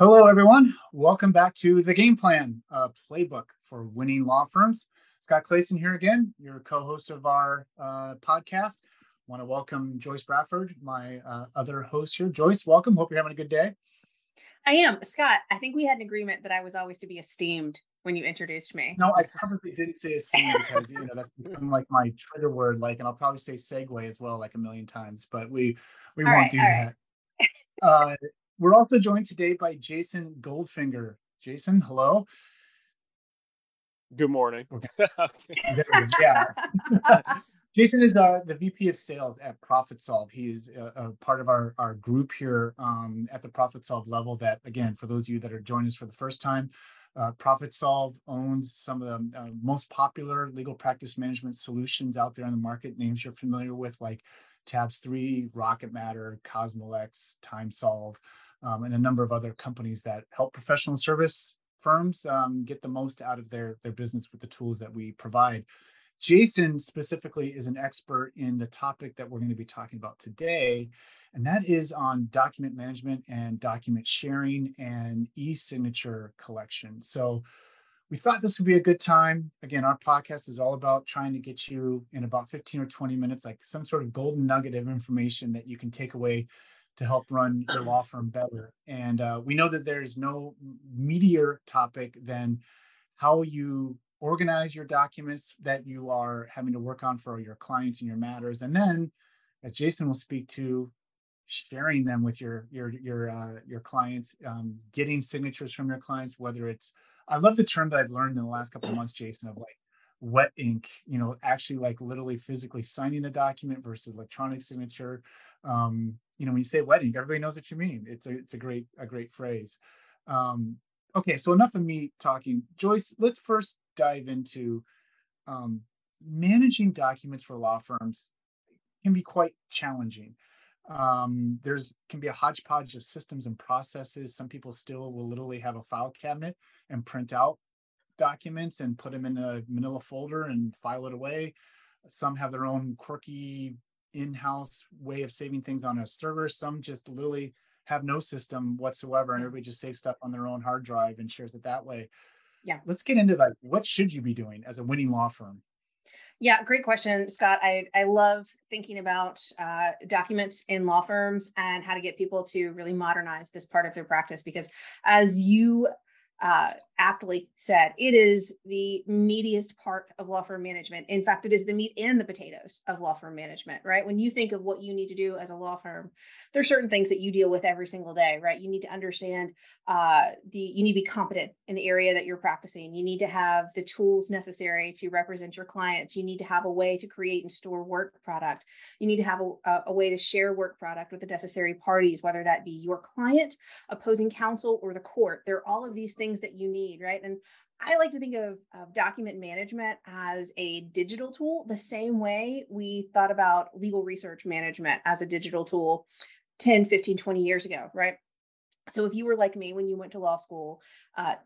Hello, everyone. Welcome back to The Game Plan, a playbook for winning law firms. Scott Clayson here again, your co-host of our podcast. I want to welcome Joyce Bradford, my other host here. Joyce, welcome. Hope you're having a good day. I am. Scott, I think we had an agreement that I was always to be esteemed when you introduced me. No, I probably didn't say esteemed because, you know, that's like my trigger word, like, and I'll probably say segue as well, like a million times, but we won't do that. We're also joined today by Jason Goldfinger. Jason, hello. Good morning. Okay. There we go. Yeah. Jason is the VP of Sales at ProfitSolv. He is a part of our group here at the ProfitSolv level that, again, for those of you that are joining us for the first time, ProfitSolv owns some of the most popular legal practice management solutions out there in the market, names you're familiar with, like Tabs3, Rocket Matter, Cosmolex, TimeSolve, and a number of other companies that help professional service firms get the most out of their business with the tools that we provide. Jason specifically is an expert in the topic that we're going to be talking about today, and that is on document management and document sharing and e-signature collection. So we thought this would be a good time. Again, our podcast is all about trying to get you in about 15 or 20 minutes, like some sort of golden nugget of information that you can take away to help run your law firm better. And we know that there's no meatier topic than how you organize your documents that you are having to work on for your clients and your matters. And then, as Jason will speak to, sharing them with your clients, getting signatures from your clients, whether it's, I love the term that I've learned in the last couple of months, Jason, of like wet ink, you know, actually like literally physically signing a document versus electronic signature. You know, when you say wet ink, everybody knows what you mean. It's a great phrase. Okay, so enough of me talking. Joyce, let's first dive into managing documents for law firms can be quite challenging. There's can be a hodgepodge of systems and processes. Some people still will literally have a file cabinet and print out documents and put them in a manila folder and file it away. Some have their own quirky in-house way of saving things on a server. Some just literally have no system whatsoever and everybody just saves stuff on their own hard drive and shares it that way. Yeah. Let's get into like, what should you be doing as a winning law firm? Yeah, great question, Scott. I love thinking about documents in law firms and how to get people to really modernize this part of their practice, because as you aptly said, it is the meatiest part of law firm management. In fact, it is the meat and the potatoes of law firm management, right? When you think of what you need to do as a law firm, there are certain things that you deal with every single day, right? You need to understand you need to be competent in the area that you're practicing. You need to have the tools necessary to represent your clients. You need to have a way to create and store work product. You need to have a way to share work product with the necessary parties, whether that be your client, opposing counsel, or the court. There are all of these things that you need, right? And I like to think of document management as a digital tool, the same way we thought about legal research management as a digital tool 10, 15, 20 years ago, right? So if you were like me, when you went to law school,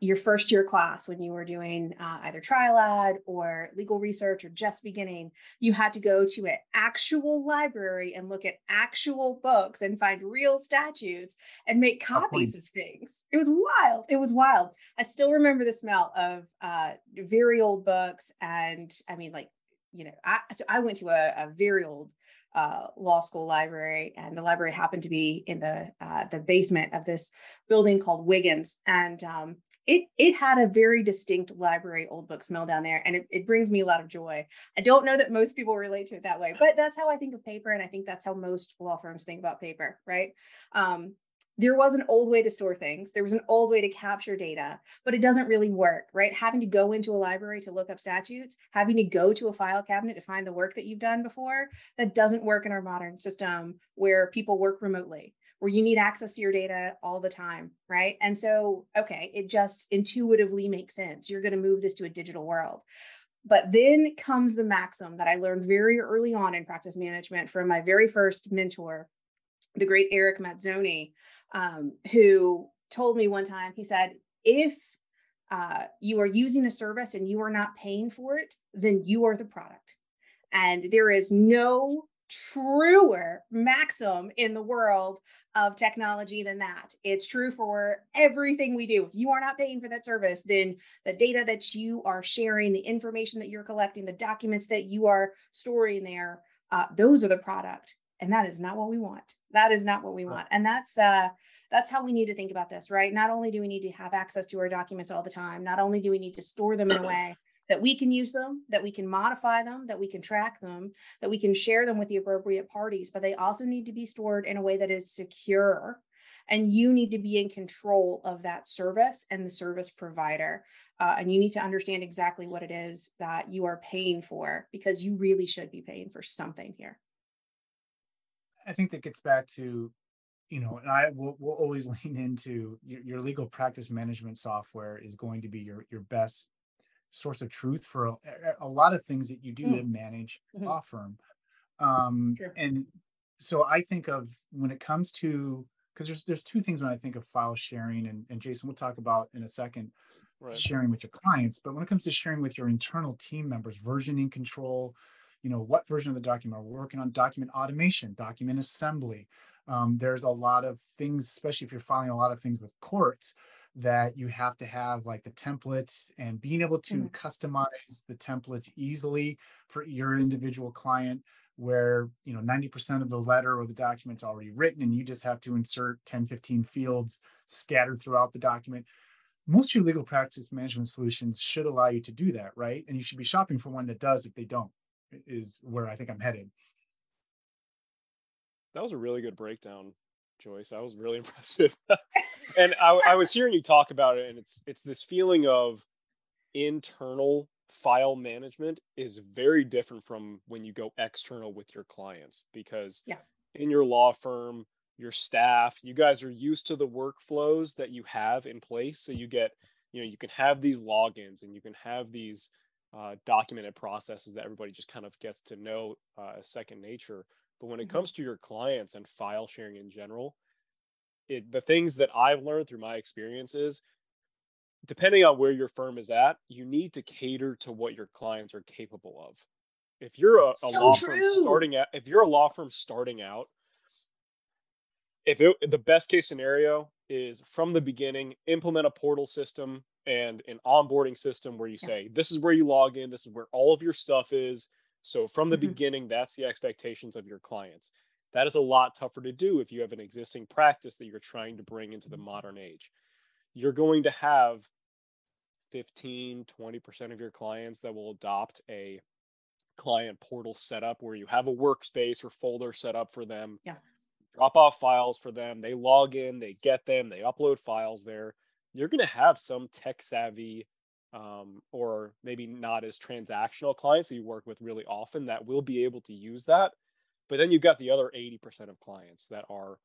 your first year class, when you were doing either trial ad or legal research or just beginning, you had to go to an actual library and look at actual books and find real statutes and make copies of things. It was wild. It was wild. I still remember the smell of very old books. And I mean, like, you know, I went to a very old law school library, and the library happened to be in the basement of this building called Wiggins, and it had a very distinct library old book smell down there, and it brings me a lot of joy. I don't know that most people relate to it that way, but that's how I think of paper, and I think that's how most law firms think about paper, right? There was an old way to store things. There was an old way to capture data, but it doesn't really work, right? Having to go into a library to look up statutes, having to go to a file cabinet to find the work that you've done before, that doesn't work in our modern system where people work remotely, where you need access to your data all the time, right? And so, okay, it just intuitively makes sense. You're going to move this to a digital world. But then comes the maxim that I learned very early on in practice management from my very first mentor, the great Eric Mazzoni, who told me one time, he said, if you are using a service and you are not paying for it, then you are the product. And there is no truer maxim in the world of technology than that. It's true for everything we do. If you are not paying for that service, then the data that you are sharing, the information that you're collecting, the documents that you are storing there, those are the product. And that is not what we want. That is not what we want. And that's how we need to think about this, right? Not only do we need to have access to our documents all the time, not only do we need to store them in a way that we can use them, that we can modify them, that we can track them, that we can share them with the appropriate parties, but they also need to be stored in a way that is secure. And you need to be in control of that service and the service provider. And you need to understand exactly what it is that you are paying for, because you really should be paying for something here. I think that gets back to, you know, and I will always lean into your legal practice management software is going to be your best source of truth for a lot of things that you do to manage law firm. Sure. And so I think of when it comes to, because there's two things when I think of file sharing, and Jason, we'll talk about in a second, right, sharing with your clients. But when it comes to sharing with your internal team members, versioning control, you know, what version of the document are we working on, document automation, document assembly. There's a lot of things, especially if you're filing a lot of things with courts, that you have to have like the templates and being able to customize the templates easily for your individual client, where, you know, 90% of the letter or the document's already written and you just have to insert 10, 15 fields scattered throughout the document. Most of your legal practice management solutions should allow you to do that, right? And you should be shopping for one that does if they don't, is where I think I'm headed. That was a really good breakdown, Joyce. That was really impressive. And I was hearing you talk about it, and it's this feeling of internal file management is very different from when you go external with your clients, because in your law firm, your staff, you guys are used to the workflows that you have in place. So you get, you know, you can have these logins and you can have these documented processes that everybody just kind of gets to know as second nature. But when it comes to your clients and file sharing in general, the things that I've learned through my experience is, depending on where your firm is at, you need to cater to what your clients are capable of. If you're a law firm starting out, the best case scenario is from the beginning, implement a portal system and an onboarding system where you say, this is where you log in, this is where all of your stuff is. So from the beginning, that's the expectations of your clients. That is a lot tougher to do if you have an existing practice that you're trying to bring into the modern age. You're going to have 15, 20% of your clients that will adopt a client portal setup where you have a workspace or folder set up for them, drop off files for them, they log in, they get them, they upload files there. You're going to have some tech savvy or maybe not as transactional clients that you work with really often that will be able to use that. But then you've got the other 80% of clients that are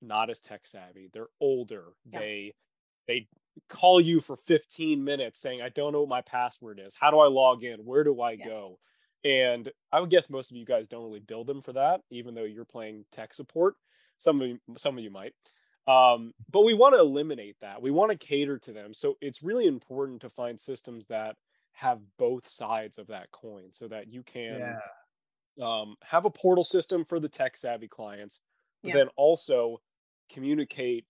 not as tech savvy. They're older. Yeah. They call you for 15 minutes saying, I don't know what my password is. How do I log in? Where do I go? And I would guess most of you guys don't really build them for that, even though you're playing tech support. Some of you might. But we want to eliminate that. We want to cater to them. So it's really important to find systems that have both sides of that coin so that you can have a portal system for the tech savvy clients, but then also communicate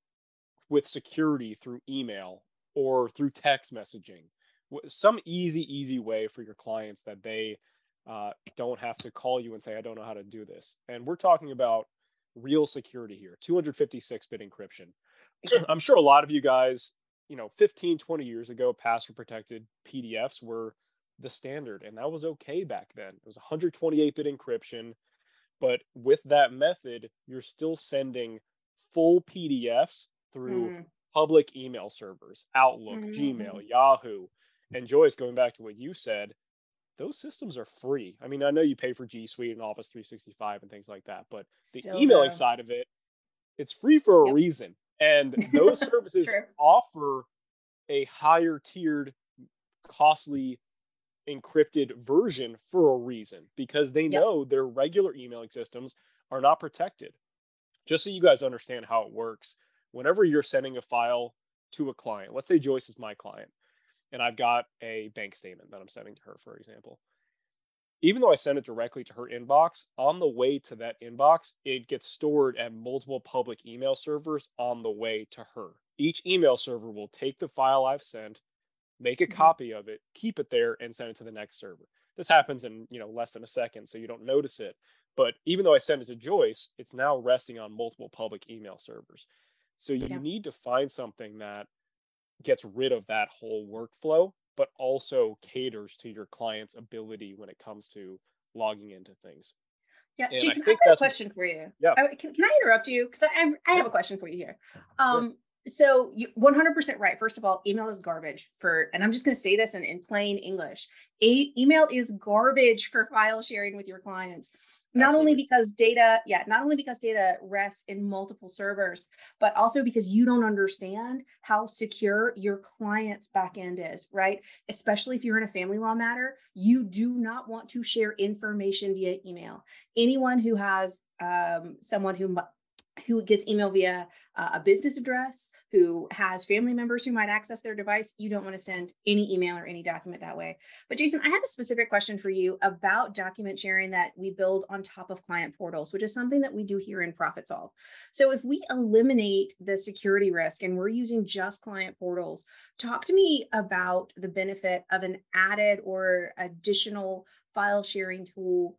with security through email or through text messaging. Some easy way for your clients that they don't have to call you and say, I don't know how to do this. And we're talking about real security here, 256-bit encryption. I'm sure a lot of you guys, you know, 15, 20 years ago, password protected PDFs were the standard, and that was okay back then. It was 128-bit encryption, but with that method, you're still sending full PDFs through public email servers, Outlook, Gmail, Yahoo. And Joyce, going back to what you said, those systems are free. I mean, I know you pay for G Suite and Office 365 and things like that, but still, the emailing side of it, it's free for a reason. And those services offer a higher tiered, costly, encrypted version for a reason, because they know their regular emailing systems are not protected. Just so you guys understand how it works, whenever you're sending a file to a client, let's say Joyce is my client, and I've got a bank statement that I'm sending to her, for example. even though I send it directly to her inbox, on the way to that inbox, it gets stored at multiple public email servers on the way to her. Each email server will take the file I've sent, make a copy of it, keep it there, and send it to the next server. This happens in, less than a second, so you don't notice it. But even though I send it to Joyce, it's now resting on multiple public email servers. So you need to find something that gets rid of that whole workflow, but also caters to your client's ability when it comes to logging into things. Yeah, and Jason, I've got a question for you. Yeah. Can I interrupt you? Because I have a question for you here. So you 100% right. First of all, email is garbage for, and I'm just going to say this in plain English, email is garbage for file sharing with your clients. Not only because data, rests in multiple servers, but also because you don't understand how secure your client's backend is, right? Especially if you're in a family law matter, you do not want to share information via email. Anyone who has someone who gets email via a business address, who has family members who might access their device, you don't want to send any email or any document that way. But Jason, I have a specific question for you about document sharing that we build on top of client portals, which is something that we do here in ProfitSolv. So if we eliminate the security risk and we're using just client portals, talk to me about the benefit of an added or additional file sharing tool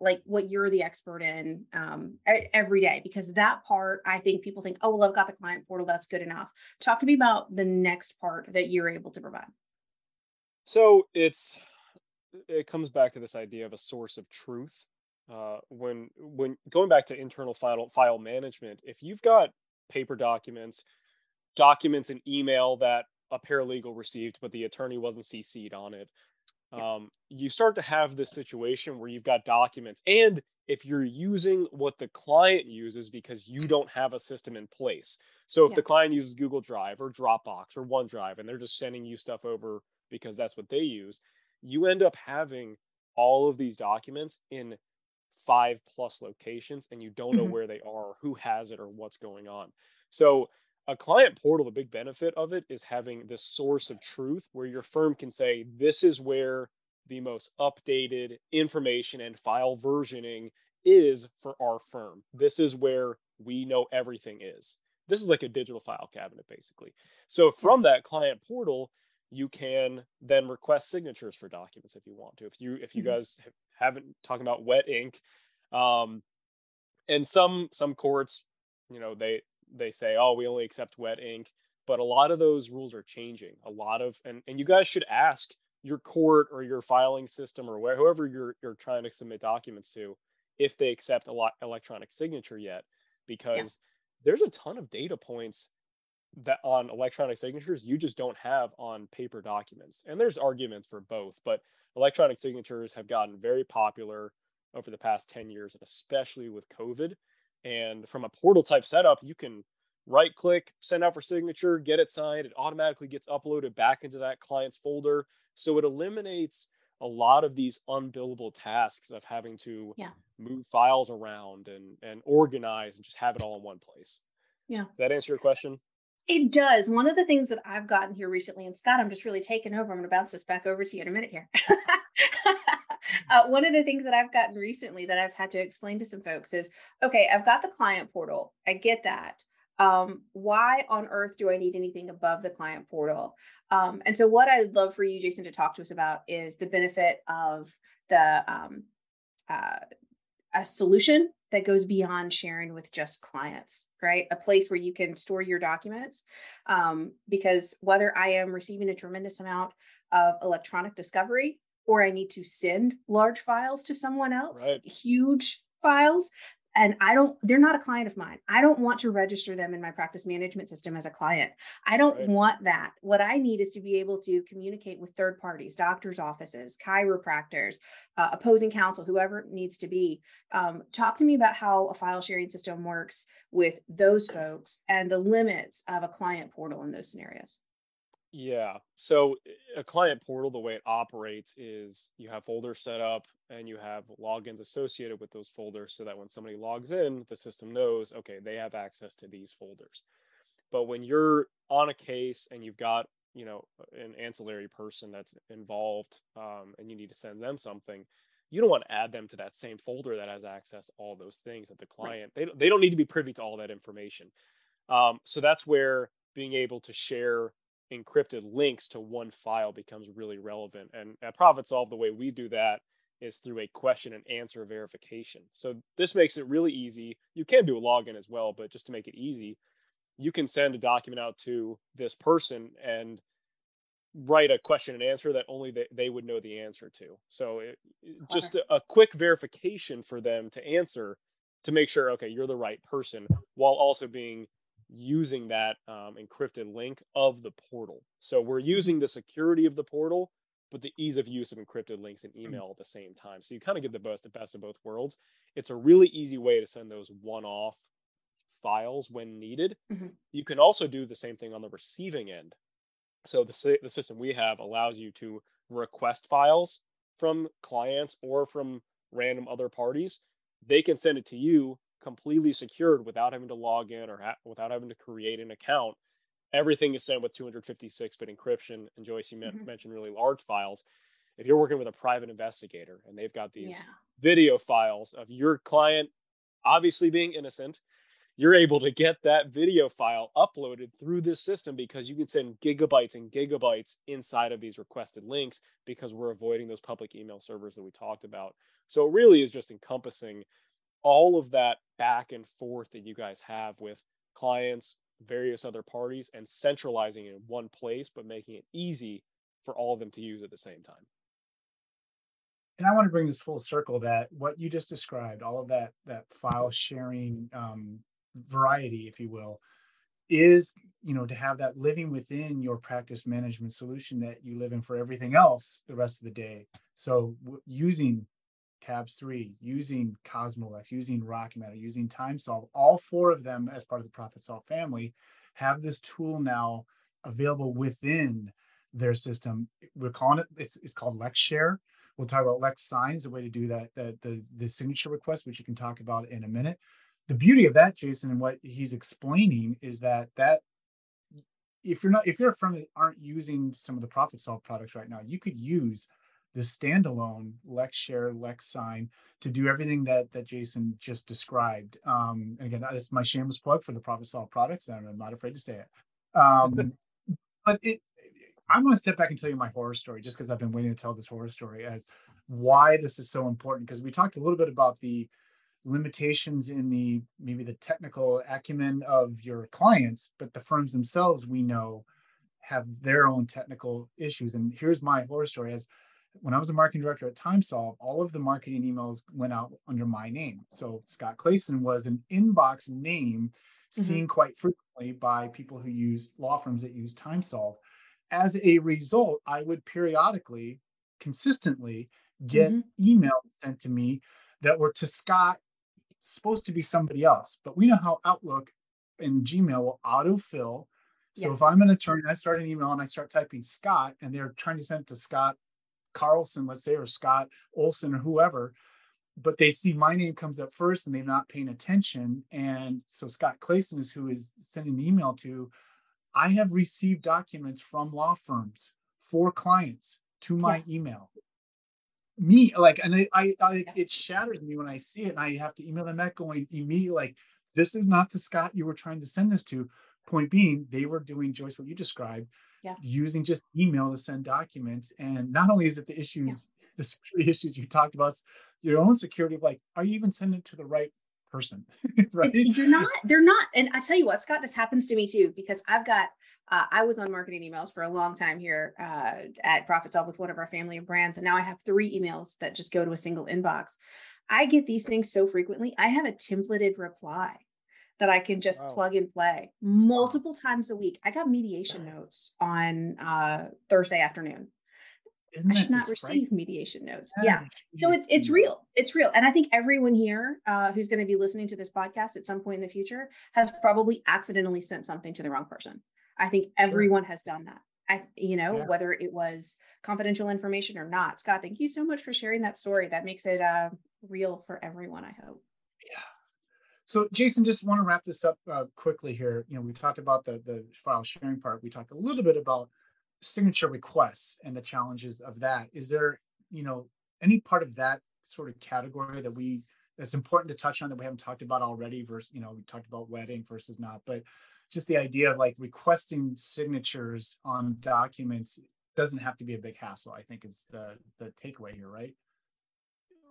like what you're the expert in every day, because that part, I think people think, oh, well, I've got the client portal, that's good enough. Talk to me about the next part that you're able to provide. So it comes back to this idea of a source of truth. When going back to internal file management, if you've got paper documents in email that a paralegal received, but the attorney wasn't CC'd on it, you start to have this situation where you've got documents, and if you're using what the client uses, because you don't have a system in place. So if the client uses Google Drive or Dropbox or OneDrive, and they're just sending you stuff over because that's what they use, you end up having all of these documents in 5+ locations, and you don't know where they are, or who has it, or what's going on. So a client portal, the big benefit of it is having this source of truth where your firm can say, this is where the most updated information and file versioning is for our firm. This is where we know everything is. This is like a digital file cabinet, basically. So from that client portal, you can then request signatures for documents if you want to. If you guys haven't talking about wet ink, and some courts, they say, oh, we only accept wet ink, but a lot of those rules are changing. And you guys should ask your court or your filing system or whoever you're trying to submit documents to, if they accept electronic signature yet, because there's a ton of data points that on electronic signatures you just don't have on paper documents. And there's arguments for both, but electronic signatures have gotten very popular over the past 10 years, and especially with COVID. And from a portal type setup, you can right click, send out for signature, get it signed. It automatically gets uploaded back into that client's folder. So it eliminates a lot of these unbillable tasks of having to move files around and organize and just have it all in one place. Yeah. Does that answer your question? It does. One of the things that I've gotten here recently, and Scott, I'm just really taking over. I'm going to bounce this back over to you in a minute here. One of the things that I've gotten recently that I've had to explain to some folks is, okay, I've got the client portal. I get that. Why on earth do I need anything above the client portal? And so what I'd love for you, Jason, to talk to us about is the benefit of the a solution that goes beyond sharing with just clients, right? A place where you can store your documents, because whether I am receiving a tremendous amount of electronic discovery, or I need to send large files to someone else, huge files, and they're not a client of mine. I don't want to register them in my practice management system as a client. I don't want that. What I need is to be able to communicate with third parties, doctors' offices, chiropractors, opposing counsel, whoever it needs to be. Talk to me about how a file sharing system works with those folks and the limits of a client portal in those scenarios. Yeah. So a client portal, the way it operates is you have folders set up and you have logins associated with those folders so that when somebody logs in, the system knows, okay, they have access to these folders. But when you're on a case and you've got, an ancillary person that's involved, and you need to send them something, you don't want to add them to that same folder that has access to all those things that the client, right. They don't need to be privy to all that information. So that's where being able to share encrypted links to one file becomes really relevant. And at ProfitSolv, the way we do that is through a question and answer verification. So this makes it really easy. You can do a login as well, but just to make it easy, you can send a document out to this person and write a question and answer that only they would know the answer to. So just a quick verification for them to answer to make sure, okay, you're the right person, while also being using that encrypted link of the portal. So we're using the security of the portal, but the ease of use of encrypted links and email at the same time. So you kind of get the best of both worlds. It's a really easy way to send those one-off files when needed. Mm-hmm. You can also do the same thing on the receiving end. So the system we have allows you to request files from clients or from random other parties. They can send it to you completely secured without having to log in or without having to create an account. Everything is sent with 256-bit encryption. And Joyce, you mentioned really large files. If you're working with a private investigator and they've got these video files of your client obviously being innocent, you're able to get that video file uploaded through this system because you can send gigabytes and gigabytes inside of these requested links because we're avoiding those public email servers that we talked about. So it really is just encompassing all of that back and forth that you guys have with clients, various other parties, and centralizing it in one place, but making it easy for all of them to use at the same time. And I want to bring this full circle that what you just described, all of that file sharing, variety, if you will, is, you know, to have that living within your practice management solution that you live in for everything else the rest of the day. So using Tabs3, using Cosmolex, using Rocket Matter, using TimeSolve, all four of them as part of the ProfitSolv family have this tool now available within their system. We're calling it's called LexShare. We'll talk about LexSign is a way to do that, the signature request, which you can talk about in a minute. The beauty of that, Jason, and what he's explaining is that if you're a firm that aren't using some of the ProfitSolv products right now, you could use the standalone LexShare, LexSign to do everything that Jason just described. And again, that's my shameless plug for the ProfitSolv products, and I'm not afraid to say it. I'm going to step back and tell you my horror story, just because I've been waiting to tell this horror story as why this is so important. Because we talked a little bit about the limitations in the technical acumen of your clients, but the firms themselves, we know, have their own technical issues. And here's my horror story. As when I was a marketing director at TimeSolve, all of the marketing emails went out under my name. So Scott Clayson was an inbox name seen quite frequently by people who use law firms that use TimeSolve. As a result, I would periodically, consistently get emails sent to me that were to Scott, supposed to be somebody else, but we know how Outlook and Gmail will autofill. So if I'm an attorney, I start an email and I start typing Scott, and they're trying to send it to Scott Carlson, let's say, or Scott Olson or whoever, but they see my name comes up first and they're not paying attention. And so Scott Clayson is who is sending the email to. I have received documents from law firms for clients to my email. Me, like, and I it shatters me when I see it, and I have to email them back going immediately, like, this is not the Scott you were trying to send this to. Point being, they were doing, Joyce, what you described, using just email to send documents. And not only is it the issues, the security issues you talked about, your own security of like, are you even sending it to the right person? Right? They're not. And I tell you what, Scott, this happens to me too, because I've got, I was on marketing emails for a long time here at ProfitSolv with one of our family of brands. And now I have 3 emails that just go to a single inbox. I get these things so frequently. I have a templated reply that I can just plug and play multiple times a week. I got mediation notes on Thursday afternoon. I should not receive mediation notes. Yeah. So it's real. It's real. And I think everyone here who's going to be listening to this podcast at some point in the future has probably accidentally sent something to the wrong person. I think everyone has done that. Whether it was confidential information or not. Scott, thank you so much for sharing that story. That makes it real for everyone, I hope. Yeah. So Jason, just want to wrap this up quickly here. You know, we talked about the file sharing part. We talked a little bit about signature requests and the challenges of that. Is there, you know, any part of that sort of category that we, that's important to touch on that we haven't talked about already versus, you know, we talked about wedding versus not, but just the idea of like requesting signatures on documents doesn't have to be a big hassle, I think is the takeaway here, right?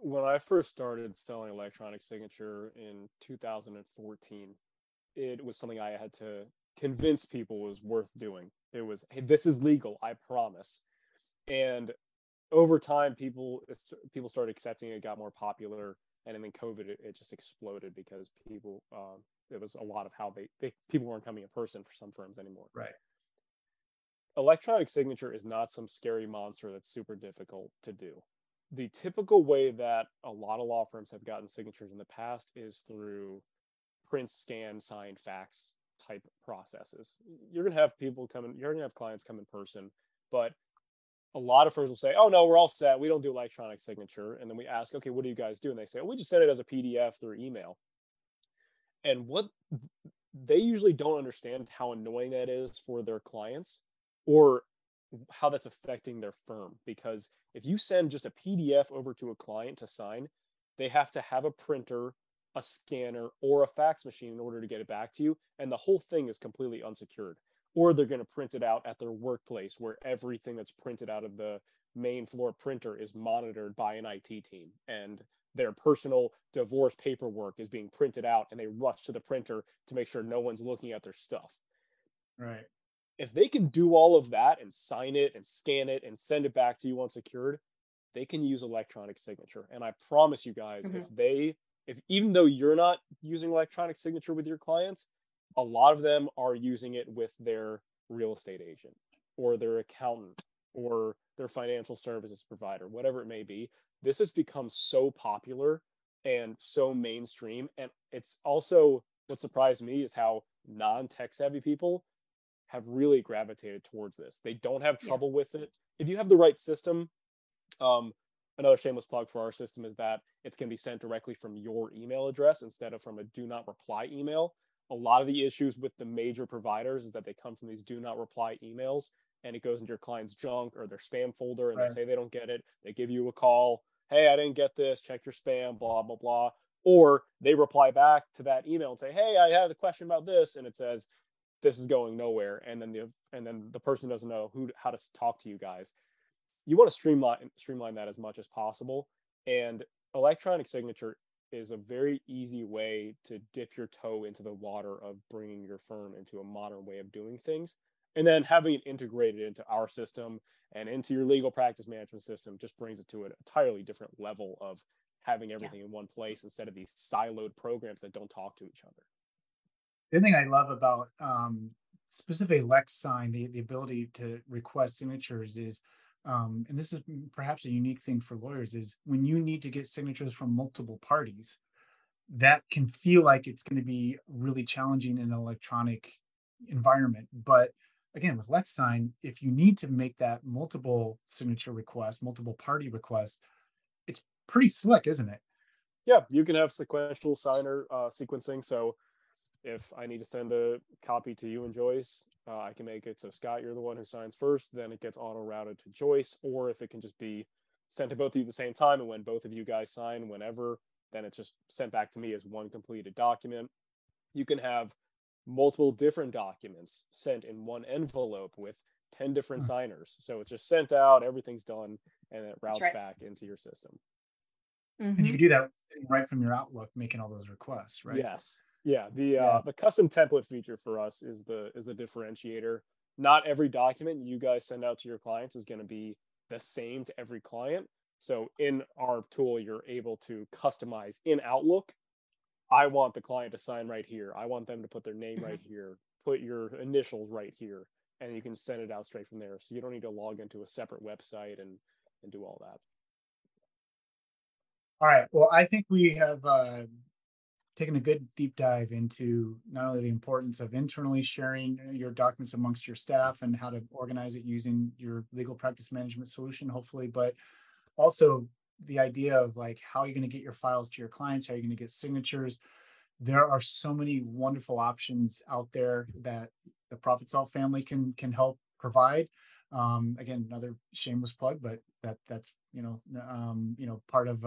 When I first started selling electronic signature in 2014, it was something I had to convince people was worth doing. It was, hey, this is legal, I promise. And over time, people started accepting it, got more popular. And then COVID, it just exploded because people, it was a lot of how people weren't coming in person for some firms anymore. Right. Electronic signature is not some scary monster that's super difficult to do. The typical way that a lot of law firms have gotten signatures in the past is through print, scan, sign, fax type processes. You're going to have people come in, you're going to have clients come in person, but a lot of firms will say, oh no, we're all set, we don't do electronic signature. And then we ask, okay, what do you guys do? And they say, oh, we just send it as a PDF through email. And what they usually don't understand how annoying that is for their clients or how that's affecting their firm. Because if you send just a PDF over to a client to sign, they have to have a printer, a scanner, or a fax machine in order to get it back to you. And the whole thing is completely unsecured. Or they're going to print it out at their workplace where everything that's printed out of the main floor printer is monitored by an IT team. And their personal divorce paperwork is being printed out and they rush to the printer to make sure no one's looking at their stuff. Right. If they can do all of that and sign it and scan it and send it back to you unsecured, they can use electronic signature. And I promise you guys, if even though you're not using electronic signature with your clients, a lot of them are using it with their real estate agent or their accountant or their financial services provider, whatever it may be. This has become so popular and so mainstream. And it's also, what surprised me is how non-tech savvy people have really gravitated towards this. They don't have trouble with it. If you have the right system, another shameless plug for our system is that it's going to be sent directly from your email address instead of from a do not reply email. A lot of the issues with the major providers is that they come from these do not reply emails and it goes into your client's junk or their spam folder and they say they don't get it. They give you a call. Hey, I didn't get this. Check your spam, blah, blah, blah. Or they reply back to that email and say, hey, I had a question about this. And it says, this is going nowhere. And then the person doesn't know how to talk to you guys. You want to streamline that as much as possible. And electronic signature is a very easy way to dip your toe into the water of bringing your firm into a modern way of doing things. And then having it integrated into our system and into your legal practice management system just brings it to an entirely different level of having everything in one place instead of these siloed programs that don't talk to each other. The other thing I love about specifically LexSign, the ability to request signatures is, and this is perhaps a unique thing for lawyers, is when you need to get signatures from multiple parties, that can feel like it's going to be really challenging in an electronic environment. But again, with LexSign, if you need to make that multiple signature request, multiple party request, it's pretty slick, isn't it? Yeah, you can have sequential signer sequencing. So if I need to send a copy to you and Joyce, I can make it so, Scott, you're the one who signs first, then it gets auto-routed to Joyce, or if it can just be sent to both of you at the same time, and when both of you guys sign whenever, then it's just sent back to me as one completed document. You can have multiple different documents sent in one envelope with 10 different signers. So it's just sent out, everything's done, and it routes back into your system. Mm-hmm. And you can do that right from your Outlook, making all those requests, right? Yes. Yeah, the custom template feature for us is the differentiator. Not every document you guys send out to your clients is going to be the same to every client. So in our tool, you're able to customize in Outlook. I want the client to sign right here. I want them to put their name right here, put your initials right here, and you can send it out straight from there. So you don't need to log into a separate website and do all that. All right. Well, I think we have taking a good deep dive into not only the importance of internally sharing your documents amongst your staff and how to organize it using your legal practice management solution, hopefully, but also the idea of like, how are you going to get your files to your clients? How are you going to get signatures? There are so many wonderful options out there that the ProfitSolv family can help provide. Again, another shameless plug, but that's part of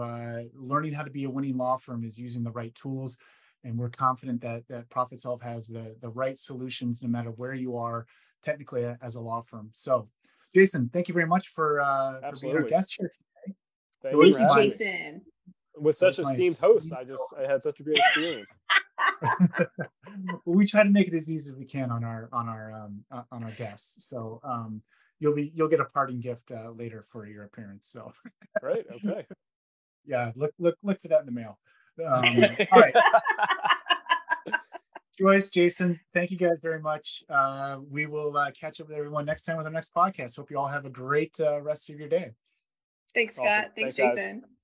learning how to be a winning law firm is using the right tools. And we're confident that ProfitSolv has the right solutions no matter where you are technically as a law firm. So, Jason, thank you very much for being our guest here today. Thank you, Jason. With such an esteemed host, I had such a great experience. We try to make it as easy as we can on our guests. So you'll get a parting gift later for your appearance. So right, okay, yeah. Look for that in the mail. All right. Joyce, Jason, thank you guys very much. We will catch up with everyone next time with our next podcast. Hope you all have a great rest of your day. Thanks, Scott. Awesome. Thanks Jason. Guys.